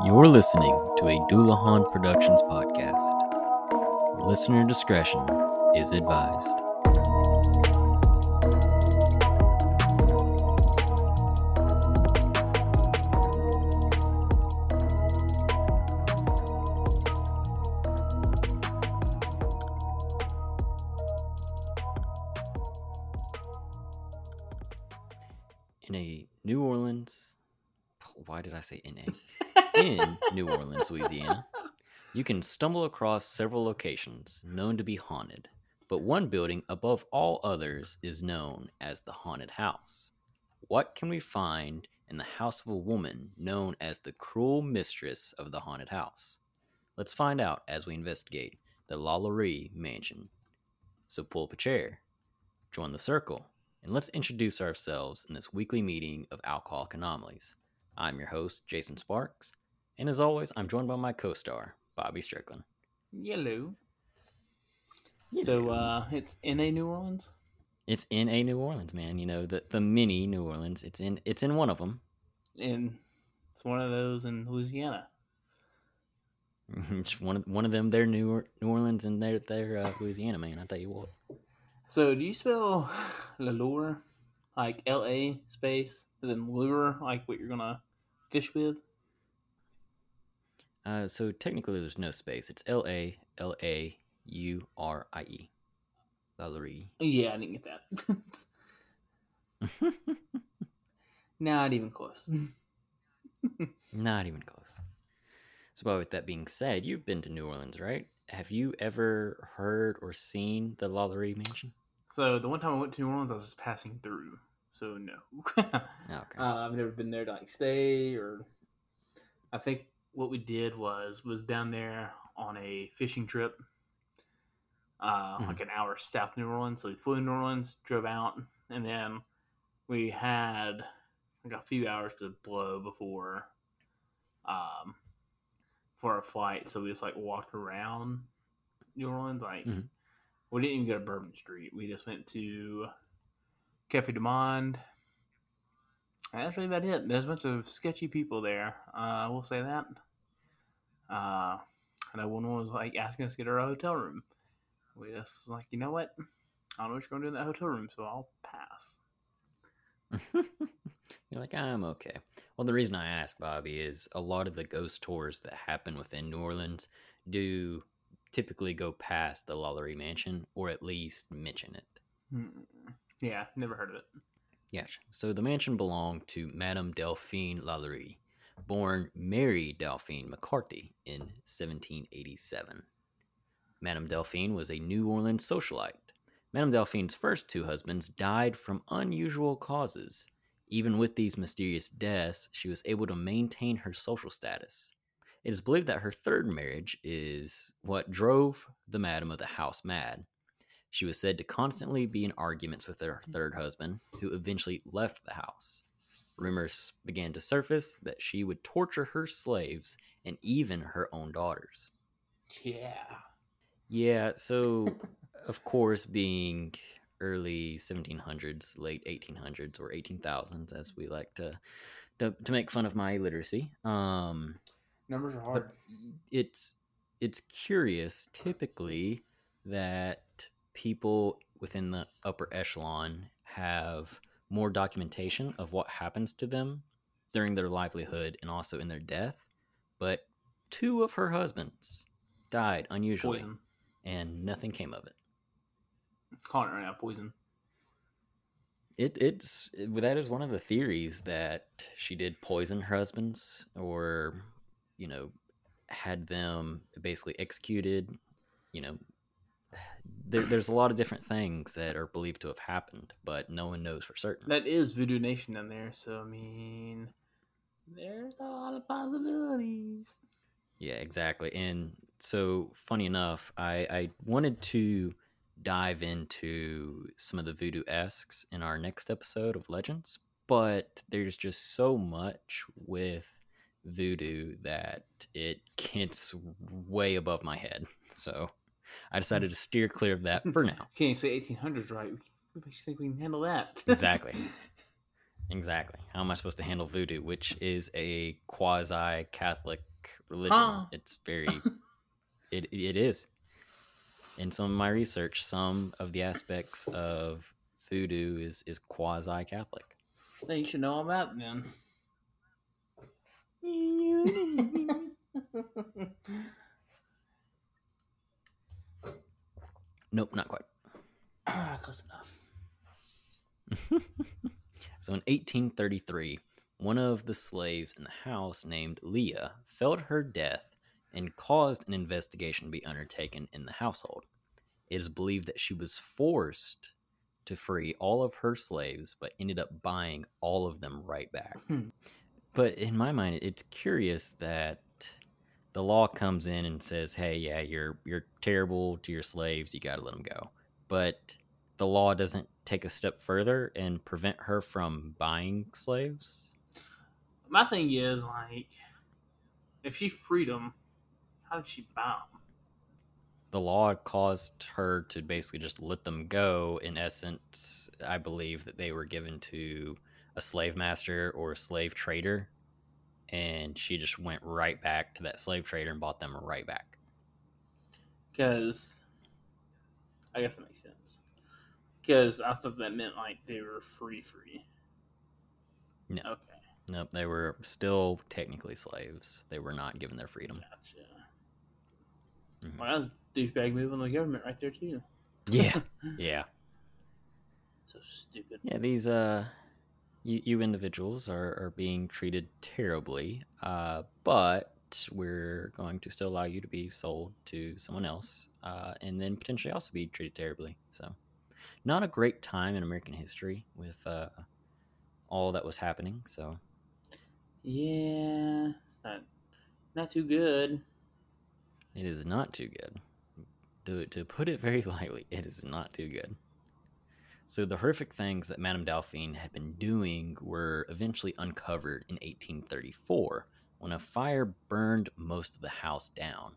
You're listening to a Dullahan Productions podcast. Listener discretion is advised. In a New Orleans, why did I say NA? In New Orleans, Louisiana, you can stumble across several locations known to be haunted, but one building above all others is known as the Haunted House. What can we find in the house of a woman known as the cruel mistress of the haunted house? Let's find out as we investigate the LaLaurie Mansion. So pull up a chair, join the circle, and let's introduce ourselves in this weekly meeting of Alcoholic Anomalies. I'm your host, Jason Sparks. And as always, I'm joined by my co-star, Bobby Strickland. Yellow. So, it's N.A. New Orleans? It's N.A. New Orleans, man. You know, the mini New Orleans. It's in one of them. And it's one of those in Louisiana. It's one of them, they're New Orleans, and they're Louisiana, man. I'll tell you what. So, do you spell LaLaurie like L.A. space, and then lure, like what you're going to fish with? So technically there's no space. It's LaLaurie. LaLaurie. Yeah, I didn't get that. Not even close. Not even close. So, but with that being said, you've been to New Orleans, right? Have you ever heard or seen the LaLaurie Mansion? So the one time I went to New Orleans, I was just passing through. So no. Okay. I've never been there to like stay or... I think... What we did was down there on a fishing trip, like an hour south New Orleans. So we flew to New Orleans, drove out, and then we had like a few hours to blow before our flight. So we just like walked around New Orleans. Like we didn't even go to Bourbon Street. We just went to Café du Monde. That's really about it. There's a bunch of sketchy people there. We'll say that. I know one was like asking us to get our hotel room. We just was like, you know what? I don't know what you're going to do in that hotel room, so I'll pass. You're like, I'm okay. Well, the reason I ask, Bobby, is a lot of the ghost tours that happen within New Orleans do typically go past the LaLaurie Mansion, or at least mention it. Yeah, never heard of it. Yes. So the mansion belonged to Madame Delphine LaLaurie, born Mary Delphine McCarty in 1787. Madame Delphine was a New Orleans socialite. Madame Delphine's first two husbands died from unusual causes. Even with these mysterious deaths, she was able to maintain her social status. It is believed that her third marriage is what drove the madam of the house mad. She was said to constantly be in arguments with her third husband, who eventually left the house. Rumors began to surface that she would torture her slaves and even her own daughters. Yeah, so, of course, being early 1700s, late 1800s, or 18,000s, as we like to make fun of my illiteracy. Numbers are hard. It's curious, typically, that... people within the upper echelon have more documentation of what happens to them during their livelihood and also in their death. But two of her husbands died unusually, poison. And nothing came of it. I'm calling it right now, poison. That is one of the theories, that she did poison her husbands, or had them basically executed. There's a lot of different things that are believed to have happened, but no one knows for certain. That is Voodoo Nation down there, so, I mean, there's a lot of possibilities. Yeah, exactly. And so, funny enough, I wanted to dive into some of the voodoo-esques in our next episode of Legends, but there's just so much with voodoo that it gets way above my head, so... I decided to steer clear of that for now. Can't you say 1800s, right? We think we can handle that. Exactly. Exactly. How am I supposed to handle voodoo, which is a quasi-Catholic religion? Huh. It's very... it is. In some of my research, some of the aspects of voodoo is quasi-Catholic. So you should know about it, then. Nope, not quite. Close enough. So in 1833, one of the slaves in the house named Leah felt her death and caused an investigation to be undertaken in the household. It is believed that she was forced to free all of her slaves, but ended up buying all of them right back. But in my mind, it's curious that the law comes in and says, hey, yeah, you're terrible to your slaves. You got to let them go. But the law doesn't take a step further and prevent her from buying slaves. My thing is, like, if she freed them, how did she buy them? The law caused her to basically just let them go. In essence, I believe that they were given to a slave master or a slave trader, and she just went right back to that slave trader and bought them right back. Because, I guess that makes sense. Because I thought that meant like they were free. No. Okay. Nope, they were still technically slaves. They were not given their freedom. Gotcha. Mm-hmm. Well, that was a douchebag move on the government right there, too. Yeah. Yeah. So stupid. Yeah, these, You individuals are being treated terribly, but we're going to still allow you to be sold to someone else, and then potentially also be treated terribly. So not a great time in American history with all that was happening. So yeah, it's not too good. It is not too good. To put it very lightly, it is not too good. So the horrific things that Madame Delphine had been doing were eventually uncovered in 1834 when a fire burned most of the house down.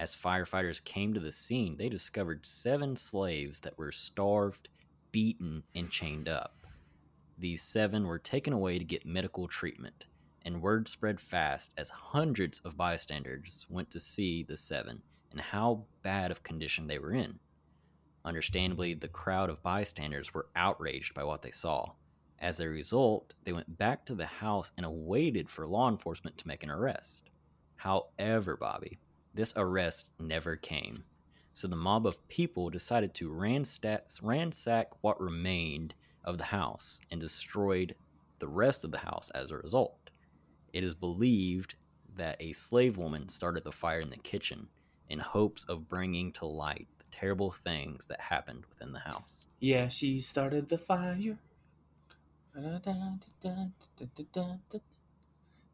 As firefighters came to the scene, they discovered 7 slaves that were starved, beaten, and chained up. These 7 were taken away to get medical treatment, and word spread fast as hundreds of bystanders went to see the 7 and how bad of condition they were in. Understandably, the crowd of bystanders were outraged by what they saw. As a result, they went back to the house and awaited for law enforcement to make an arrest. However, Bobby, this arrest never came. So the mob of people decided to ransack what remained of the house and destroyed the rest of the house as a result. It is believed that a slave woman started the fire in the kitchen in hopes of bringing to light terrible things that happened within the house. Yeah, she started the fire.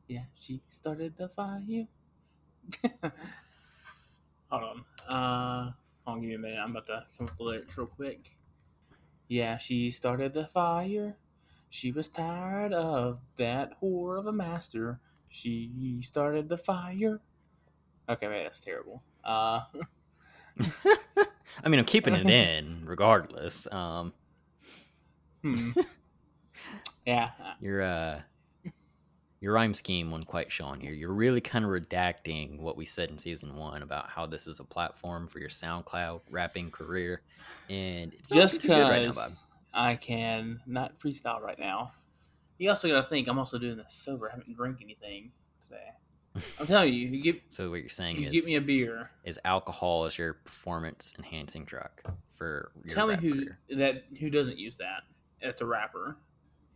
Yeah, she started the fire. Hold on. Hold on, give me a minute. I'm about to come up with lyrics real quick. Yeah, she started the fire. She was tired of that whore of a master. She started the fire. Okay, man, that's terrible. I mean, I'm keeping it in regardless. Yeah. Your rhyme scheme wasn't quite showing here. You're really kind of redacting what we said in season 1 about how this is a platform for your SoundCloud rapping career, and it's just because right I can not freestyle right now. You also got to think I'm also doing this sober. I haven't drank anything today. I'm telling you, so what you're saying is give me a beer. Is alcohol as your performance enhancing drug for your tell me who doesn't use that? It's a rapper.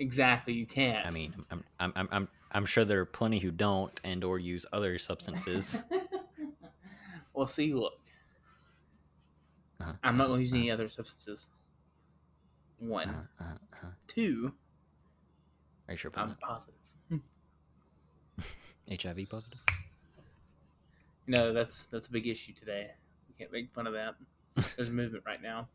Exactly, you can't. I mean, I'm sure there are plenty who don't and or use other substances. Well, see, look, I'm not going to use any other substances. 1, 2. Are you sure about that? I'm positive. HIV positive? No, that's a big issue today. You can't make fun of that. There's a movement right now.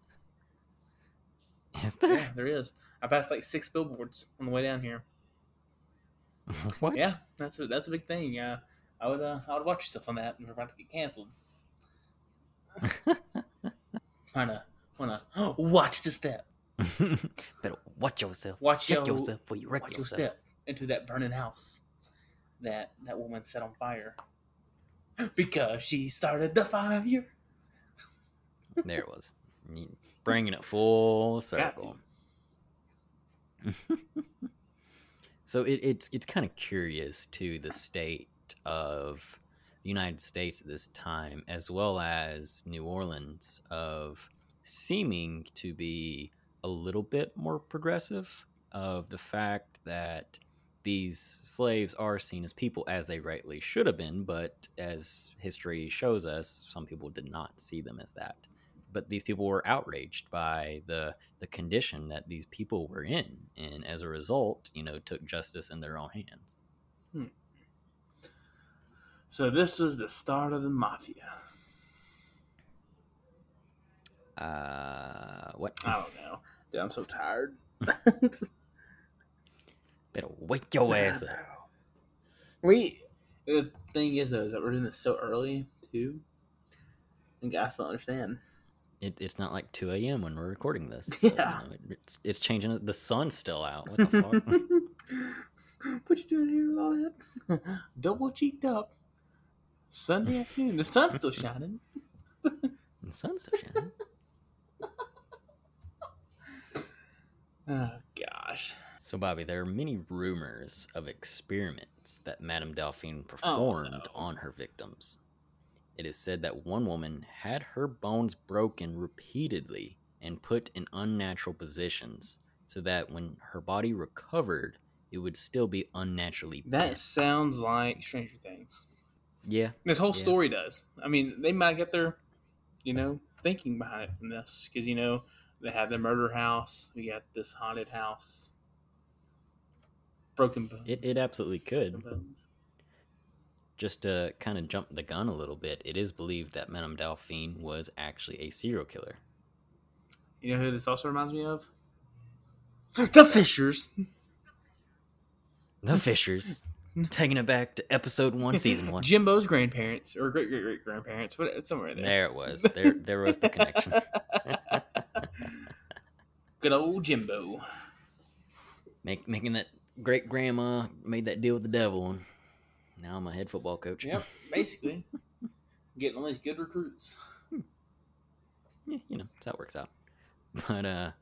Is there? Yeah, there is. I passed like 6 billboards on the way down here. What? Yeah, that's a big thing. I would watch yourself on that, and we're about to get canceled. Wanna watch the step. Better watch yourself. Check yourself before you wreck yourself. Watch your step into that burning house that woman set on fire. Because she started the fire. There it was. Bringing it full circle. So it's kind of curious to the state of the United States at this time, as well as New Orleans, of seeming to be a little bit more progressive, of the fact that these slaves are seen as people, as they rightly should have been, but as history shows us, some people did not see them as that. But these people were outraged by the condition that these people were in, and as a result, took justice in their own hands. So this was the start of the mafia. What? I don't know. Dude, I'm so tired. Better wake your ass up. The thing is, though, is that we're doing this so early, too. And guys don't understand. It's not like 2 a.m. when we're recording this. So, yeah. It's changing. The sun's still out. What the fuck? What you doing here with all that? Double cheeked up. Sunday afternoon. The sun's still shining. The sun's still shining. Oh, gosh. So, Bobby, there are many rumors of experiments that Madame Delphine performed on her victims. It is said that one woman had her bones broken repeatedly and put in unnatural positions so that when her body recovered, it would still be unnaturally bent. That sounds like Stranger Things. Yeah. This whole story does. I mean, they might get their, thinking behind it from this. Because, they have their murder house. We got this haunted house. Broken bones. It absolutely could. Just to kind of jump the gun a little bit, it is believed that Madame Delphine was actually a serial killer. You know who this also reminds me of? The Fishers! The Fishers. Taking it back to episode 1, season 1. Jimbo's grandparents, or great-great-great-grandparents, somewhere there. There it was. There was the connection. Good old Jimbo. Making that great-grandma made that deal with the devil. Now I'm a head football coach. Yep, basically. Getting all these good recruits. Yeah, that's how it works out. But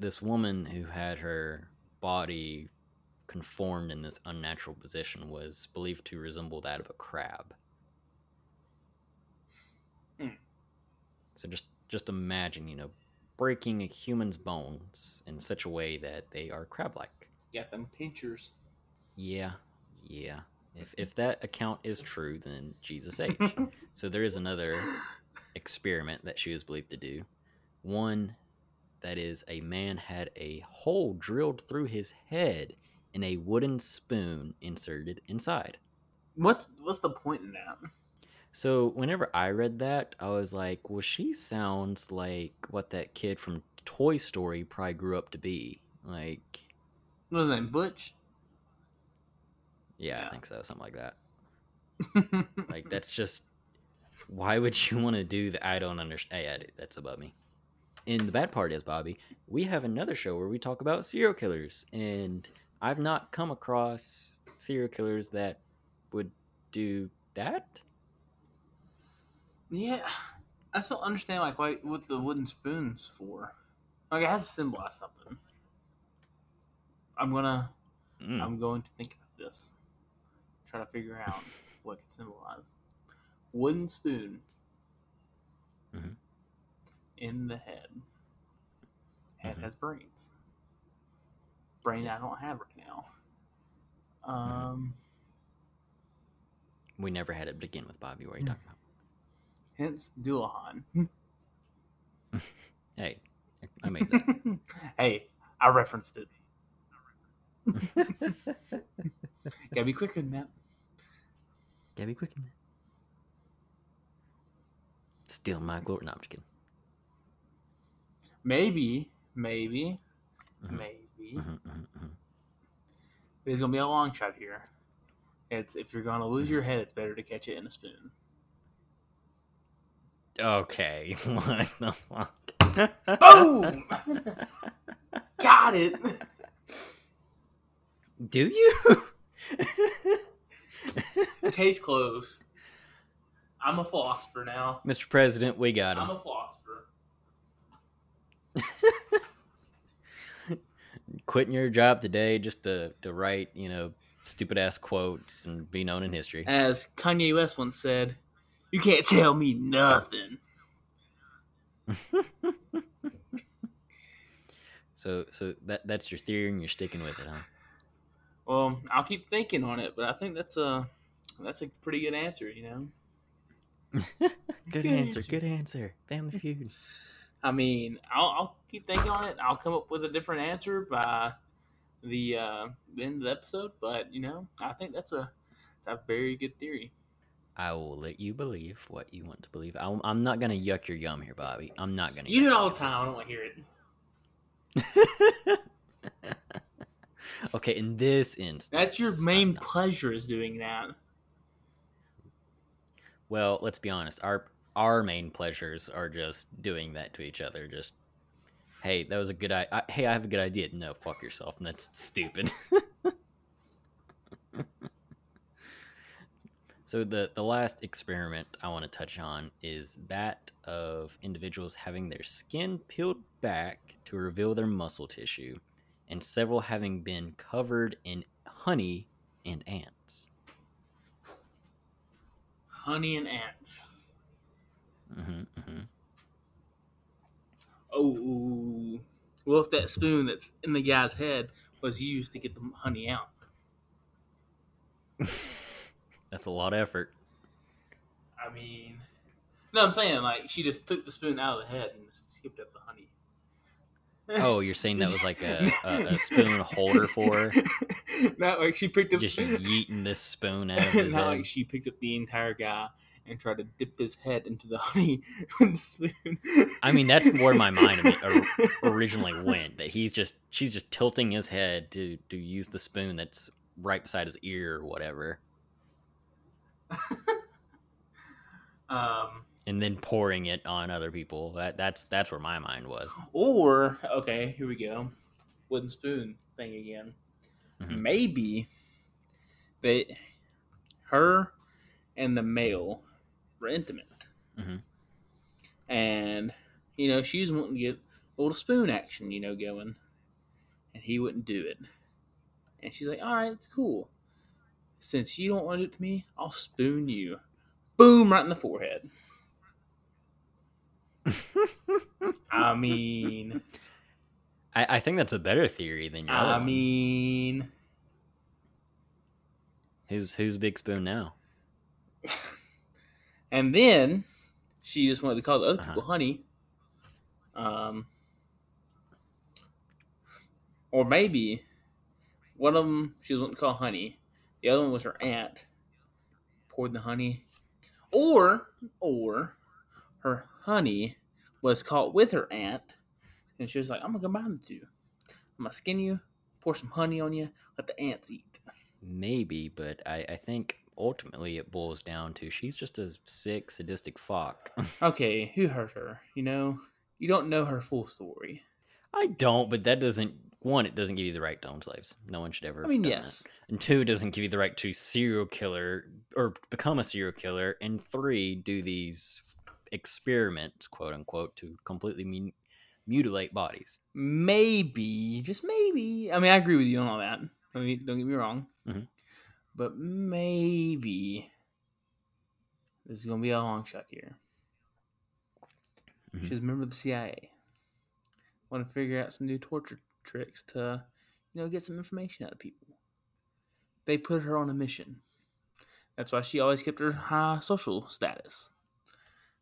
this woman who had her body conformed in this unnatural position was believed to resemble that of a crab. Mm. So just imagine, breaking a human's bones in such a way that they are crab-like. Got them pinchers. Yeah. If that account is true, then Jesus H. So there is another experiment that she was believed to do. One that is, a man had a hole drilled through his head and a wooden spoon inserted inside. What's the point in that? So whenever I read that, I was like, well, she sounds like what that kid from Toy Story probably grew up to be. Like, what was his name, Butch? Yeah, I think so. Something like that. Like, that's just... Why would you want to do that? I don't understand. Yeah, that's above me. And the bad part is, Bobby, we have another show where we talk about serial killers. And I've not come across serial killers that would do that. Yeah. I still understand, what the wooden spoon's for. It has to symbolize something. I'm going to think about this. Try to figure out what it can symbolize. Wooden spoon in the head. Head has brains. Brain I don't have right now. We never had it begin with, Bobby. What are you talking about? Hence Dullahan. Hey, I made that. Hey, I referenced it. Gotta be quicker than that. Steal my glory. No, I'm just kidding. Maybe. There's gonna be a long shot here. It's, if you're gonna lose your head, it's better to catch it in a spoon. Okay. What the fuck? Boom! got it. Do you? Case closed. I'm a philosopher now. Mr. President, we got him. I'm a philosopher. Quitting your job today just to write, you know, stupid-ass quotes and be known in history. As Kanye West once said, "You can't tell me nothing." So that's your theory and you're sticking with it, huh? Well, I'll keep thinking on it, but I think that's a pretty good answer, you know? Good answer. Family Feud. I mean, I'll keep thinking on it. I'll come up with a different answer by the end of the episode, but, you know, I think that's a very good theory. I will let you believe what you want to believe. I'm not going to yuck your yum here, Bobby. I'm not going to. You do it all the time. I don't want to hear it. Okay, in this instance. That's your main pleasure is doing that. Well, let's be honest. Our main pleasures are just doing that to each other. Just, hey, that was a good idea. Hey, I have a good idea. No, fuck yourself. And that's stupid. So the last experiment I want to touch on is that of individuals having their skin peeled back to reveal their muscle tissue, and several having been covered in honey and ants. Honey and ants. Mm-hmm, mm-hmm. Oh, well, if that spoon that's in the guy's head was used to get the honey out. That's a lot of effort. I mean, no, I'm saying, like, she just took the spoon out of the head and scooped up the honey. Oh, you're saying that was like a spoon holder for her? Not like she picked up... Just yeeting this spoon out of his head. Like she picked up the entire guy and tried to dip his head into the honey with the spoon. I mean, that's where my mind originally went. That she's just tilting his head to use the spoon that's right beside his ear or whatever. And then pouring it on other people. That's where my mind was. Or, okay, here we go. Wooden spoon thing again. Mm-hmm. Maybe that her and the male were intimate. Mm-hmm. And, you know, she's wanting to get a little spoon action, you know, going. And he wouldn't do it. And she's like, all right, it's cool. Since you don't want to do it to me, I'll spoon you. Boom, right in the forehead. I mean, I think that's a better theory than your other one. Mean, who's Big Spoon now? And then she just wanted to call the other people honey, or maybe one of them she was wanting to call honey. The other one was her aunt poured the honey, or her honey was caught with her aunt, and she was like, I'm going to combine the two. I'm going to skin you, pour some honey on you, let the ants eat. Maybe, but I think ultimately it boils down to she's just a sick, sadistic fuck. Okay, who hurt her? You know, you don't know her full story. I don't, but that doesn't, one, it doesn't give you the right to own slaves. No one should ever have done that. And two, it doesn't give you the right to serial killer, or become a serial killer. And three, do these experiments, quote unquote, to completely mutilate bodies. Maybe, just maybe. I mean, I agree with you on all that. I mean, don't get me wrong. Mm-hmm. But maybe this is going to be a long shot here. Mm-hmm. She's a member of the CIA. Want to figure out some new torture tricks to, you know, get some information out of people. They put her on a mission. That's why she always kept her high social status.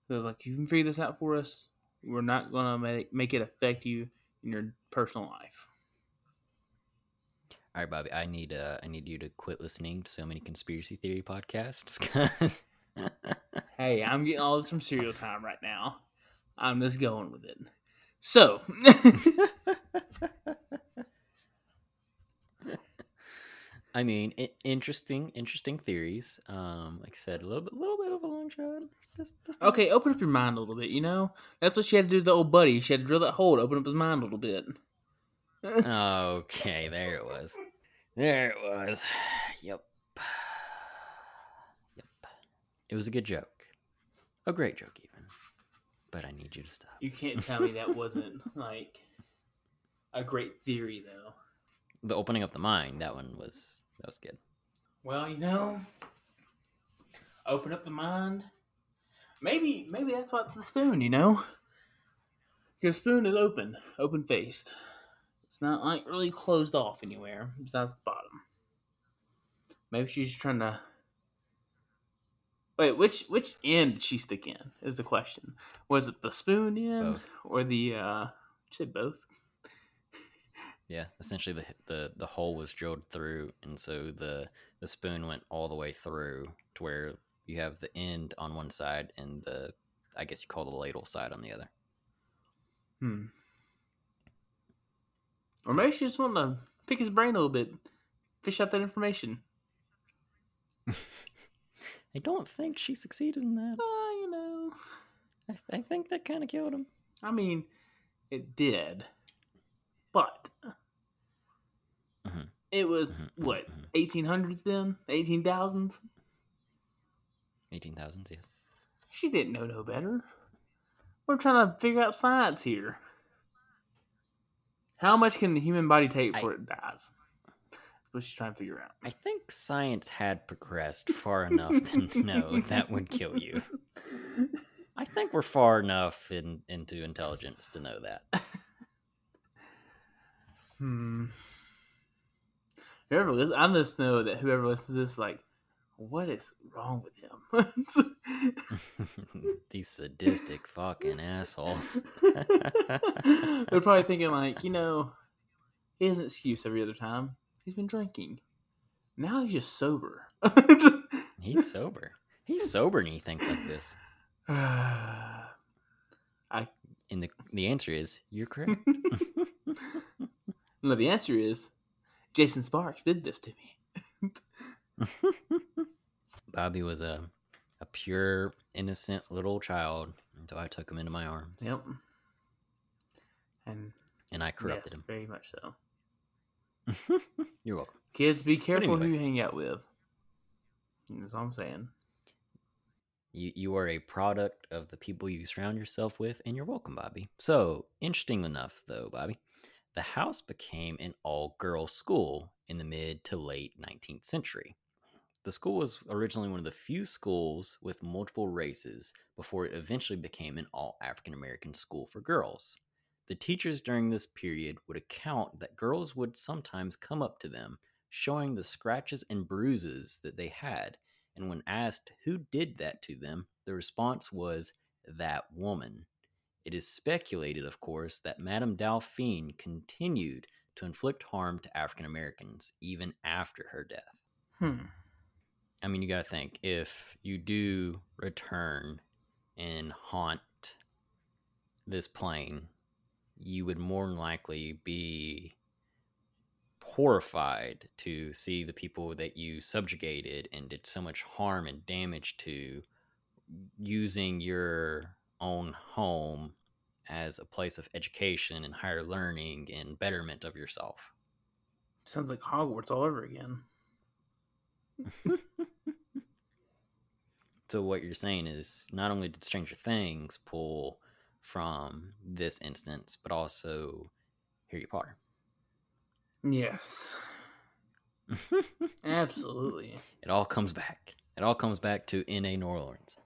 So it was like, you can figure this out for us. We're not going to make it affect you in your personal life. All right, Bobby, I need you to quit listening to so many conspiracy theory podcasts. Cause... Hey, I'm getting all this from Serial Time right now. I'm just going with it. So. I mean, interesting theories. Like I said, a little bit of a long shot. Just... Okay, open up your mind a little bit, you know? That's what she had to do to the old buddy. She had to drill that hole to open up his mind a little bit. Okay, there it was. There it was. Yep. It was a good joke. A great joke, even. But I need you to stop. You can't tell me that wasn't, like, a great theory, though. The opening up the mind, that was good. Well, you know, open up the mind. Maybe that's why it's the spoon, you know? Your spoon is open-faced. It's not, like, really closed off anywhere besides the bottom. Maybe she's just trying to... Wait, which end did she stick in is the question. Was it the spoon end or the... Did you say both? Yeah, essentially the hole was drilled through, and so the spoon went all the way through to where you have the end on one side and the, I guess you call the ladle side on the other. Or maybe she just wanted to pick his brain a little bit, fish out that information. I don't think she succeeded in that. You know. I think that kind of killed him. I mean, it did. But it was, 1800s then? 18,000s? 18,000s, yes. She didn't know no better. We're trying to figure out science here. How much can the human body take before it dies? What she's trying to figure out. I think science had progressed far enough to know that would kill you. I think we're far enough into intelligence to know that. Whoever listens, I just know that whoever listens to this, like, what is wrong with him? These sadistic fucking assholes. They're probably thinking, like, you know, he has an excuse every other time. He's been drinking. Now he's just sober. He's sober. He's sober and he thinks like this. And the answer is, you're correct. No, the answer is, Jason Sparks did this to me. Bobby was a pure, innocent little child until I took him into my arms. Yep. And I corrupted him. Very much so. You're welcome. Kids, be careful who you hang out with. That's all I'm saying. You are a product of the people you surround yourself with, and you're welcome, Bobby. So, interesting enough, though, Bobby, the house became an all-girls school in the mid to late 19th century. The school was originally one of the few schools with multiple races before it eventually became an all-African-American school for girls. The teachers during this period would account that girls would sometimes come up to them, showing the scratches and bruises that they had, and when asked who did that to them, the response was, "That woman." It is speculated, of course, that Madame Delphine continued to inflict harm to African Americans even after her death. I mean, you gotta think, if you do return and haunt this plane, you would more than likely be horrified to see the people that you subjugated and did so much harm and damage to using your own home as a place of education and higher learning and betterment of yourself. Sounds like Hogwarts all over again. So what you're saying is, not only did Stranger Things pull from this instance, but also Harry Potter. Yes. Absolutely. It all comes back. It all comes back to N.A. New Orleans.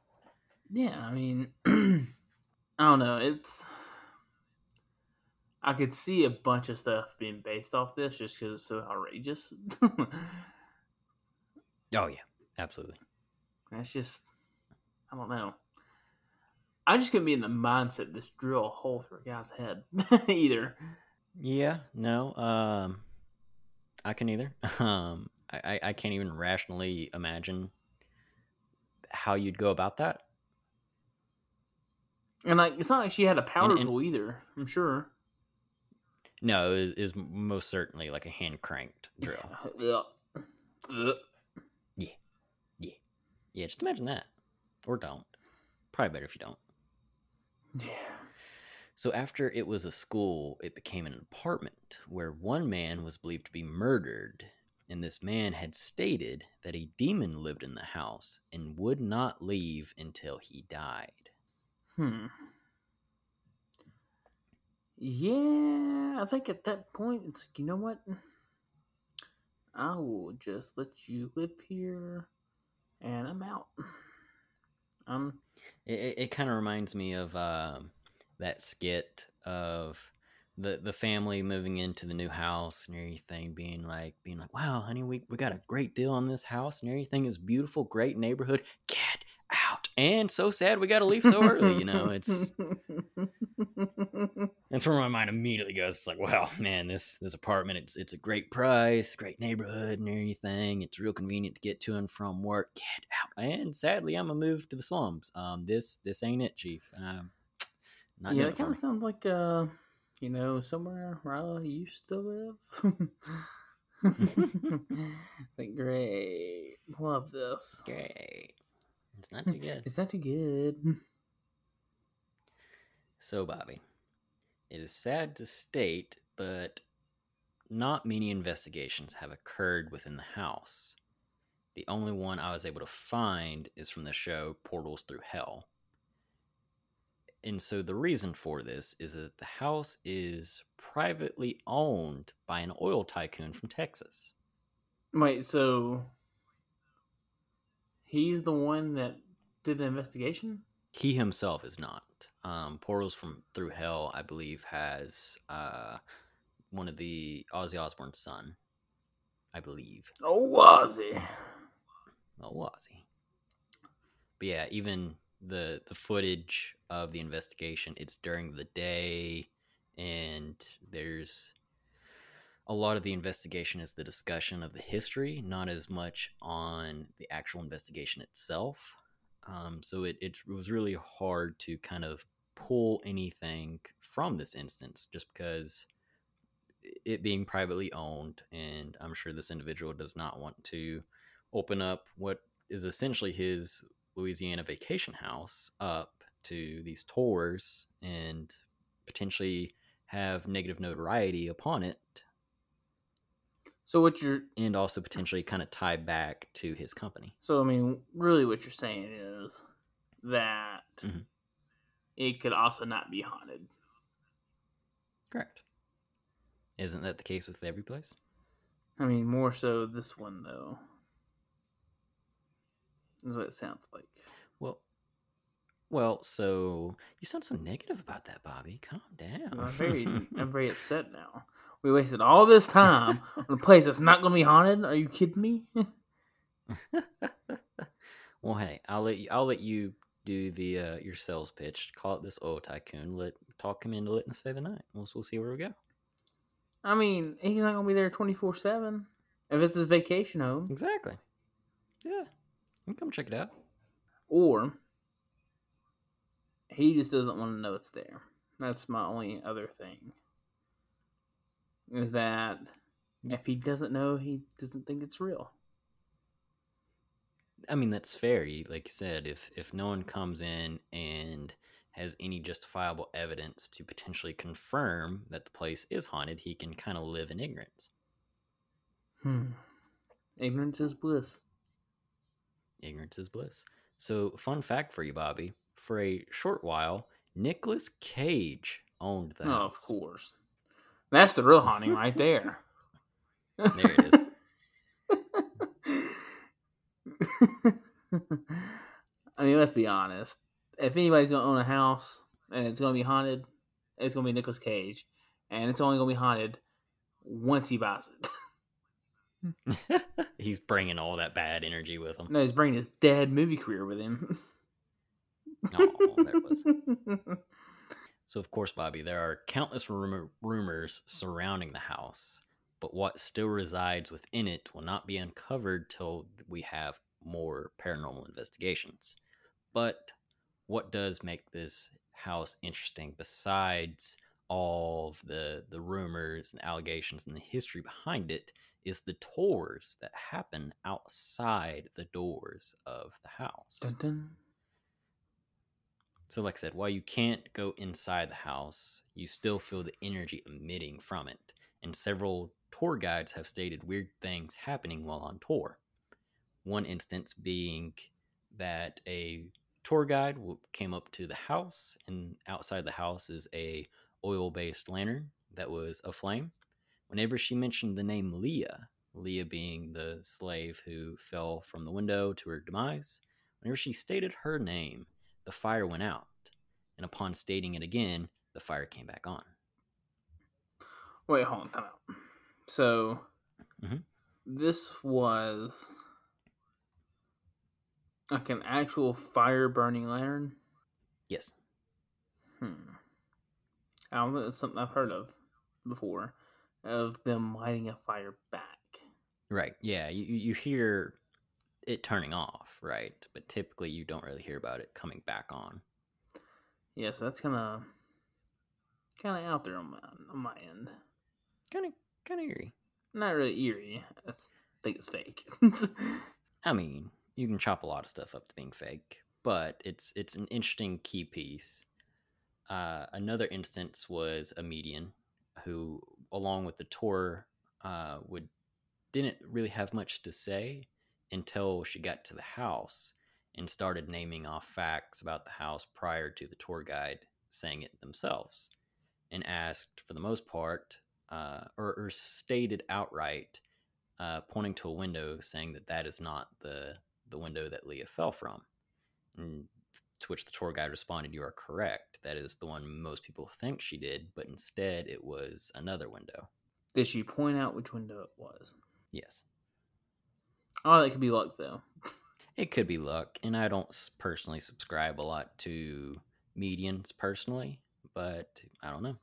Yeah, I mean, I don't know. I could see a bunch of stuff being based off this just because it's so outrageous. Oh, yeah. Absolutely. That's just, I don't know. I just couldn't be in the mindset to drill a hole through a guy's head either. Yeah, no. I can either. I can't even rationally imagine how you'd go about that. And, like, it's not like she had a powder tool either, I'm sure. No, it was most certainly like a hand-cranked drill. Yeah, just imagine that. Or don't. Probably better if you don't. Yeah. So after it was a school, it became an apartment where one man was believed to be murdered, and this man had stated that a demon lived in the house and would not leave until he died. Hmm. Yeah, I think at that point, it's like, you know what? I will just let you live here, and I'm out. It kind of reminds me of that skit of the family moving into the new house and everything, being like, wow, honey, we got a great deal on this house and everything is beautiful, great neighborhood. Get out. And so sad we got to leave so early, you know. That's where my mind immediately goes. It's like, wow, man, this apartment, it's a great price, great neighborhood and everything. It's real convenient to get to and from work. Get out. And sadly, I'm going to move to the slums. This ain't it, Chief. That kind of sounds like you know, somewhere where I used to live. Like, great. Love this. Great. It's not too good. It's not too good. So, Bobby, it is sad to state, but not many investigations have occurred within the house. The only one I was able to find is from the show Portals Through Hell. And so the reason for this is that the house is privately owned by an oil tycoon from Texas. Wait, so he's the one that did the investigation? He himself is not. Portals Through Hell, I believe, has one of the Ozzy Osbourne's son, I believe. Oh, Ozzy. But yeah, even the footage of the investigation, it's during the day, and there's a lot of the investigation is the discussion of the history, not as much on the actual investigation itself. So it was really hard to kind of pull anything from this instance, just because it being privately owned, and I'm sure this individual does not want to open up what is essentially his Louisiana vacation house up to these tours and potentially have negative notoriety upon it. So and also potentially kind of tie back to his company. So, I mean, really what you're saying is that it could also not be haunted. Correct. Isn't that the case with every place? I mean, more so this one, though, is what it sounds like. Well, so you sound so negative about that, Bobby. Calm down. Well, I'm very upset now. We wasted all this time on a place that's not going to be haunted. Are you kidding me? Well, hey, I'll let you do the your sales pitch. Call it this oil tycoon. Let talk him into letting us stay the night. We'll see where we go. I mean, he's not going to be there 24/7 if it's his vacation home. Exactly. Yeah, you can come check it out. Or he just doesn't want to know it's there. That's my only other thing. Is that if he doesn't know, he doesn't think it's real. I mean, that's fair. Like you said, if no one comes in and has any justifiable evidence to potentially confirm that the place is haunted, he can kind of live in ignorance. Ignorance is bliss. Ignorance is bliss. So, fun fact for you, Bobby. For a short while, Nicolas Cage owned that. Oh, of course. That's the real haunting right there. There it is. I mean, let's be honest. If anybody's going to own a house and it's going to be haunted, it's going to be Nicolas Cage. And it's only going to be haunted once he buys it. He's bringing all that bad energy with him. No, he's bringing his dead movie career with him. Oh, there it was. So, of course, Bobby, there are countless rumors surrounding the house, but what still resides within it will not be uncovered till we have more paranormal investigations. But what does make this house interesting, besides all of the rumors and allegations and the history behind it, is the tours that happen outside the doors of the house. Dun, dun. So like I said, while you can't go inside the house, you still feel the energy emitting from it. And several tour guides have stated weird things happening while on tour. One instance being that a tour guide came up to the house, and outside the house is a oil-based lantern that was aflame. Whenever she mentioned the name Leah, Leah being the slave who fell from the window to her demise, whenever she stated her name, the fire went out, and upon stating it again, the fire came back on. Wait, hold on, time out. So, This was like an actual fire-burning lantern? Yes. I don't think that's something I've heard of before, of them lighting a fire back. Right, yeah, you hear it turning off, right? But typically you don't really hear about it coming back on. Yeah, so that's kind of out there on my end. Kind of eerie. Not really eerie. I think it's fake. I mean, you can chop a lot of stuff up to being fake, but it's an interesting key piece. Another instance was a median who, along with the tour, didn't really have much to say until she got to the house and started naming off facts about the house prior to the tour guide saying it themselves, and asked, for the most part, or stated outright, pointing to a window, saying that is not the window that Leah fell from. And to which the tour guide responded, "You are correct. That is the one most people think she did, but instead it was another window." Did she point out which window it was? Yes. Oh, that could be luck, though. It could be luck, and I don't personally subscribe a lot to medians personally, but I don't know.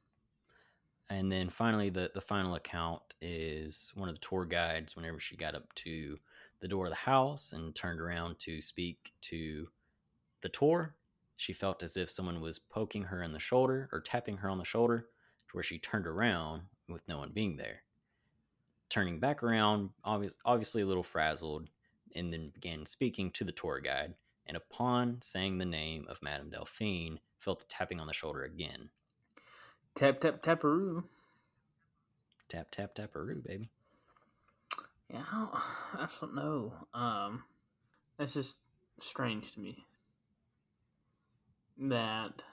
And then finally, the final account is one of the tour guides, whenever she got up to the door of the house and turned around to speak to the tour, she felt as if someone was poking her in the shoulder or tapping her on the shoulder, to where she turned around with no one being there. Turning back around, obviously a little frazzled, and then began speaking to the tour guide, and upon saying the name of Madame Delphine, felt the tapping on the shoulder again. Tap, tap, taparoo. Tap, tap, taparoo, baby. Yeah, I don't know. That's just strange to me. That,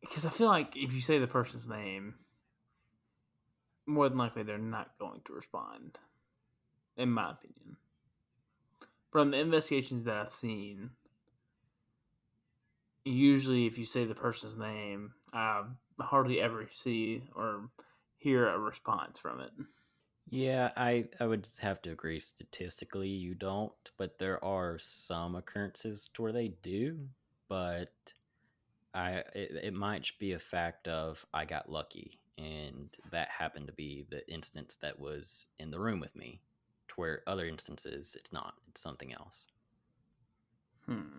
because I feel like if you say the person's name, more than likely, they're not going to respond, in my opinion. From the investigations that I've seen, usually if you say the person's name, I hardly ever see or hear a response from it. Yeah, I would have to agree. Statistically, you don't, but there are some occurrences to where they do, but it might be a fact of I got lucky. And that happened to be the instance that was in the room with me, to where other instances, it's not. It's something else. And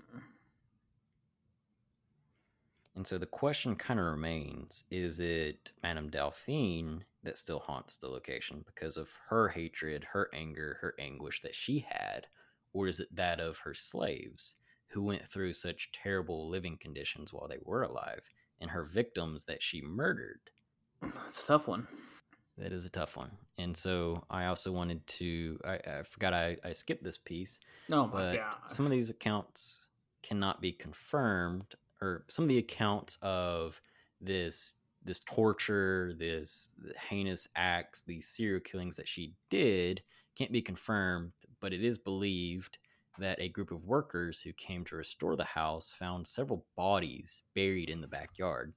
so the question kind of remains, is it Madame Delphine that still haunts the location because of her hatred, her anger, her anguish that she had, or is it that of her slaves who went through such terrible living conditions while they were alive, and her victims that she murdered? That's a tough one. That is a tough one. And so I also wanted to, I forgot I skipped this piece. Oh my God. Some of these accounts cannot be confirmed, or some of the accounts of this torture, this heinous acts, these serial killings that she did can't be confirmed, but it is believed that a group of workers who came to restore the house found several bodies buried in the backyard.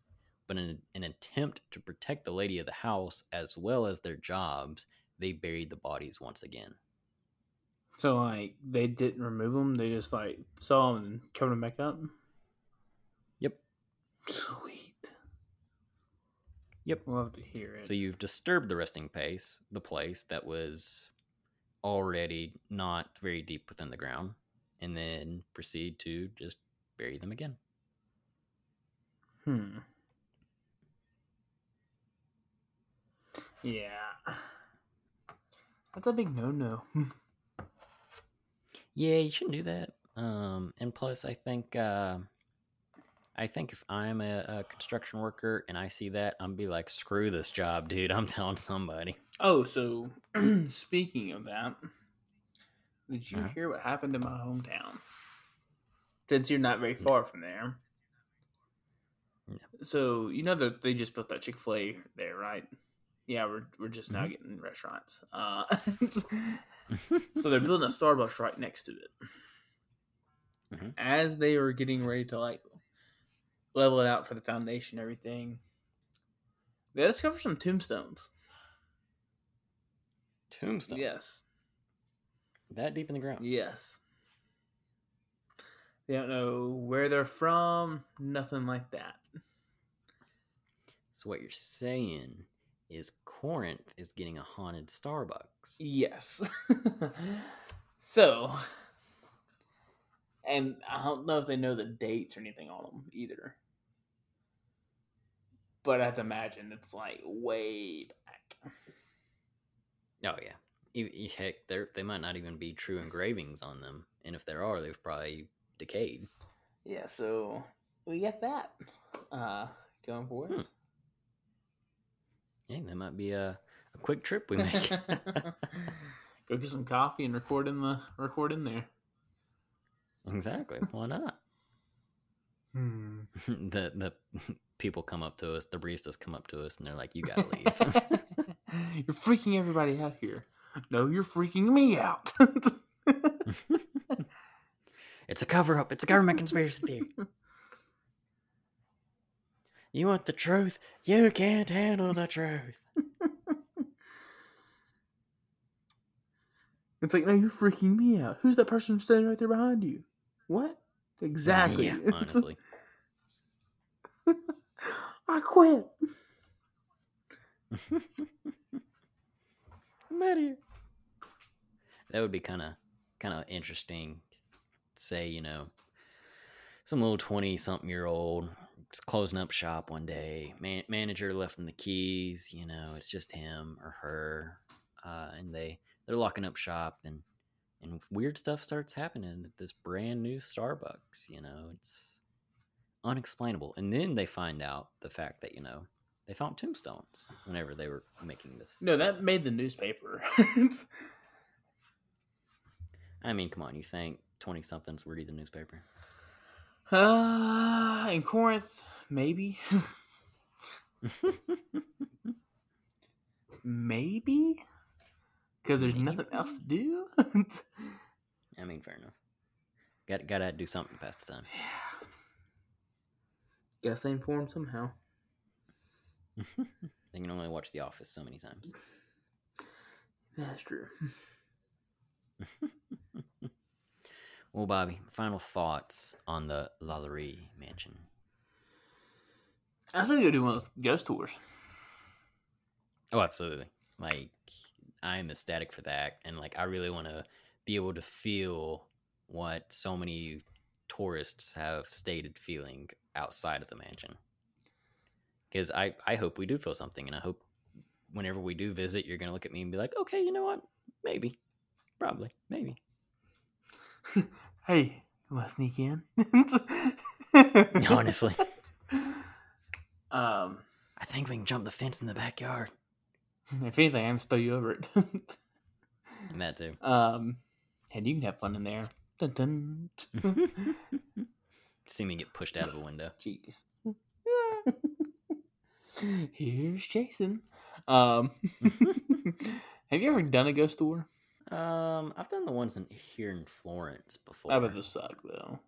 But in an attempt to protect the lady of the house as well as their jobs, they buried the bodies once again. So, like, they didn't remove them? They just, like, saw them and covered them back up? Yep. Sweet. Yep. Love to hear it. So you've disturbed the resting place, the place that was already not very deep within the ground, and then proceed to just bury them again. Yeah. That's a big no-no. Yeah, you shouldn't do that. And plus, I think I think if I'm a construction worker and I see that, I'm be like, screw this job, dude. I'm telling somebody. Oh, so speaking of that, did you hear what happened in my hometown? Since you're not very far from there. No. So, you know that they just built that Chick-fil-A there, right? Yeah, we're just now getting restaurants. So they're building a Starbucks right next to it. Mm-hmm. As they are getting ready to like level it out for the foundation and everything, they discovered some tombstones. Tombstones? Yes. That deep in the ground? Yes. They don't know where they're from, nothing like that. So what you're saying is Corinth is getting a haunted Starbucks. Yes. So, and I don't know if they know the dates or anything on them either. But I have to imagine it's like way back. Oh, yeah. Heck, they might not even be true engravings on them. And if there are, they've probably decayed. Yeah, so we got that going for us. Yeah, that might be a quick trip we make. Go get some coffee and record in there. Exactly. Why not? The people come up to us, the baristas come up to us, and they're like, "You gotta leave. You're freaking everybody out here. No, you're freaking me out." It's a cover-up. It's a government conspiracy theory. You want the truth? You can't handle the truth. It's like, no, you're freaking me out. Who's that person standing right there behind you? What? Exactly. Yeah, honestly. I quit. I'm out of here. That would be kind of interesting. Say, you know, some little 20-something-year-old closing up shop one day. Manager left him the keys. You know, it's just him or her, and they're locking up shop, and weird stuff starts happening at this brand new Starbucks. You know, it's unexplainable. And then they find out the fact that, you know, they found tombstones whenever they were making this. No, that made the newspaper. I mean, come on, you think 20-somethings would read the newspaper? In Corinth, maybe. Maybe? Because there's nothing else to do? I mean, fair enough. Gotta do something to pass the time. Yeah. Gotta stay informed somehow. They can only watch The Office so many times. That's true. Well, Bobby, final thoughts on the LaLaurie Mansion. I was going to go do one of those ghost tours. Oh, absolutely. Like, I'm ecstatic for that. And, like, I really want to be able to feel what so many tourists have stated feeling outside of the mansion. Because I hope we do feel something. And I hope whenever we do visit, you're going to look at me and be like, okay, you know what? Maybe. Probably. Maybe. Hey, you want to sneak in? Honestly. I think we can jump the fence in the backyard. If anything, I'm going to stow you over it. And that too. And you can have fun in there. Dun, dun. See me get pushed out of a window. Jeez. Here's Jason. Have you ever done a ghost tour? I've done the ones here in Florence before. I bet those suck, though.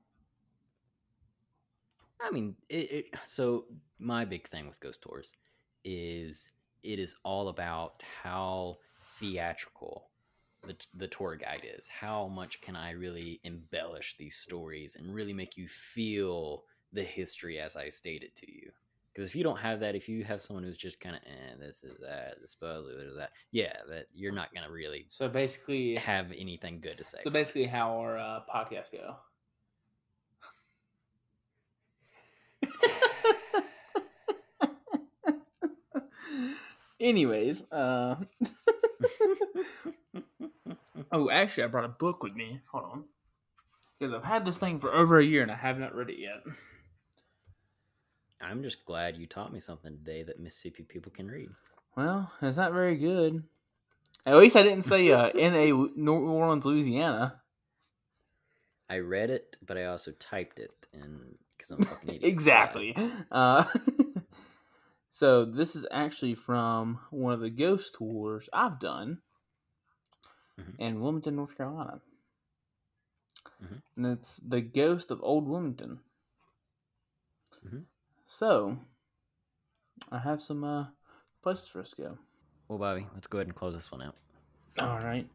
I mean, so my big thing with ghost tours is it is all about how theatrical the tour guide is. How much can I really embellish these stories and really make you feel the history as I state it to you? Because if you don't have that, if you have someone who's just kind of, this is that, this supposedly is that, yeah, that you're not going to really have anything good to say. So basically how our podcasts go. Anyways. Oh, actually, I brought a book with me. Hold on. Because I've had this thing for over a year and I have not read it yet. I'm just glad you taught me something today that Mississippi people can read. Well, that's not very good. At least I didn't say New Orleans, Louisiana. I read it, but I also typed it, and because I'm a fucking idiot. Exactly. So this is actually from one of the ghost tours I've done in Wilmington, North Carolina. Mm-hmm. And it's the ghost of Old Wilmington. Mm-hmm. So, I have some places for us to go. Well, Bobby, let's go ahead and close this one out. All right.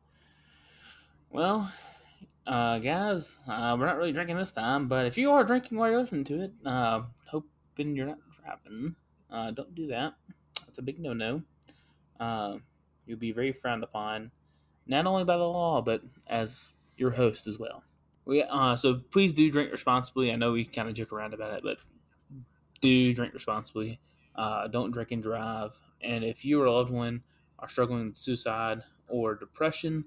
Well, guys, we're not really drinking this time, but if you are drinking while you're listening to it, hoping you're not driving, don't do that. That's a big no-no. You'll be very frowned upon, not only by the law, but as your host as well. So please do drink responsibly. I know we kind of joke around about it, but do drink responsibly. Don't drink and drive. And if you or a loved one are struggling with suicide or depression,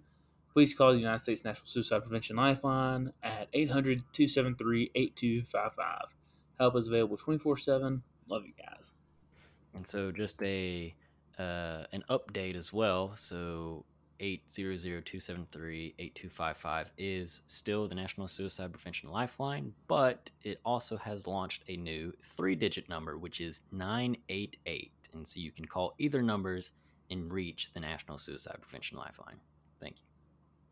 please call the United States National Suicide Prevention Lifeline at 800-273-8255. Help is available 24/7. Love you guys. And so just an update as well. So 800-273-8255 is still the National Suicide Prevention Lifeline, but it also has launched a new 3-digit number, which is 988. And so you can call either numbers and reach the National Suicide Prevention Lifeline. Thank you.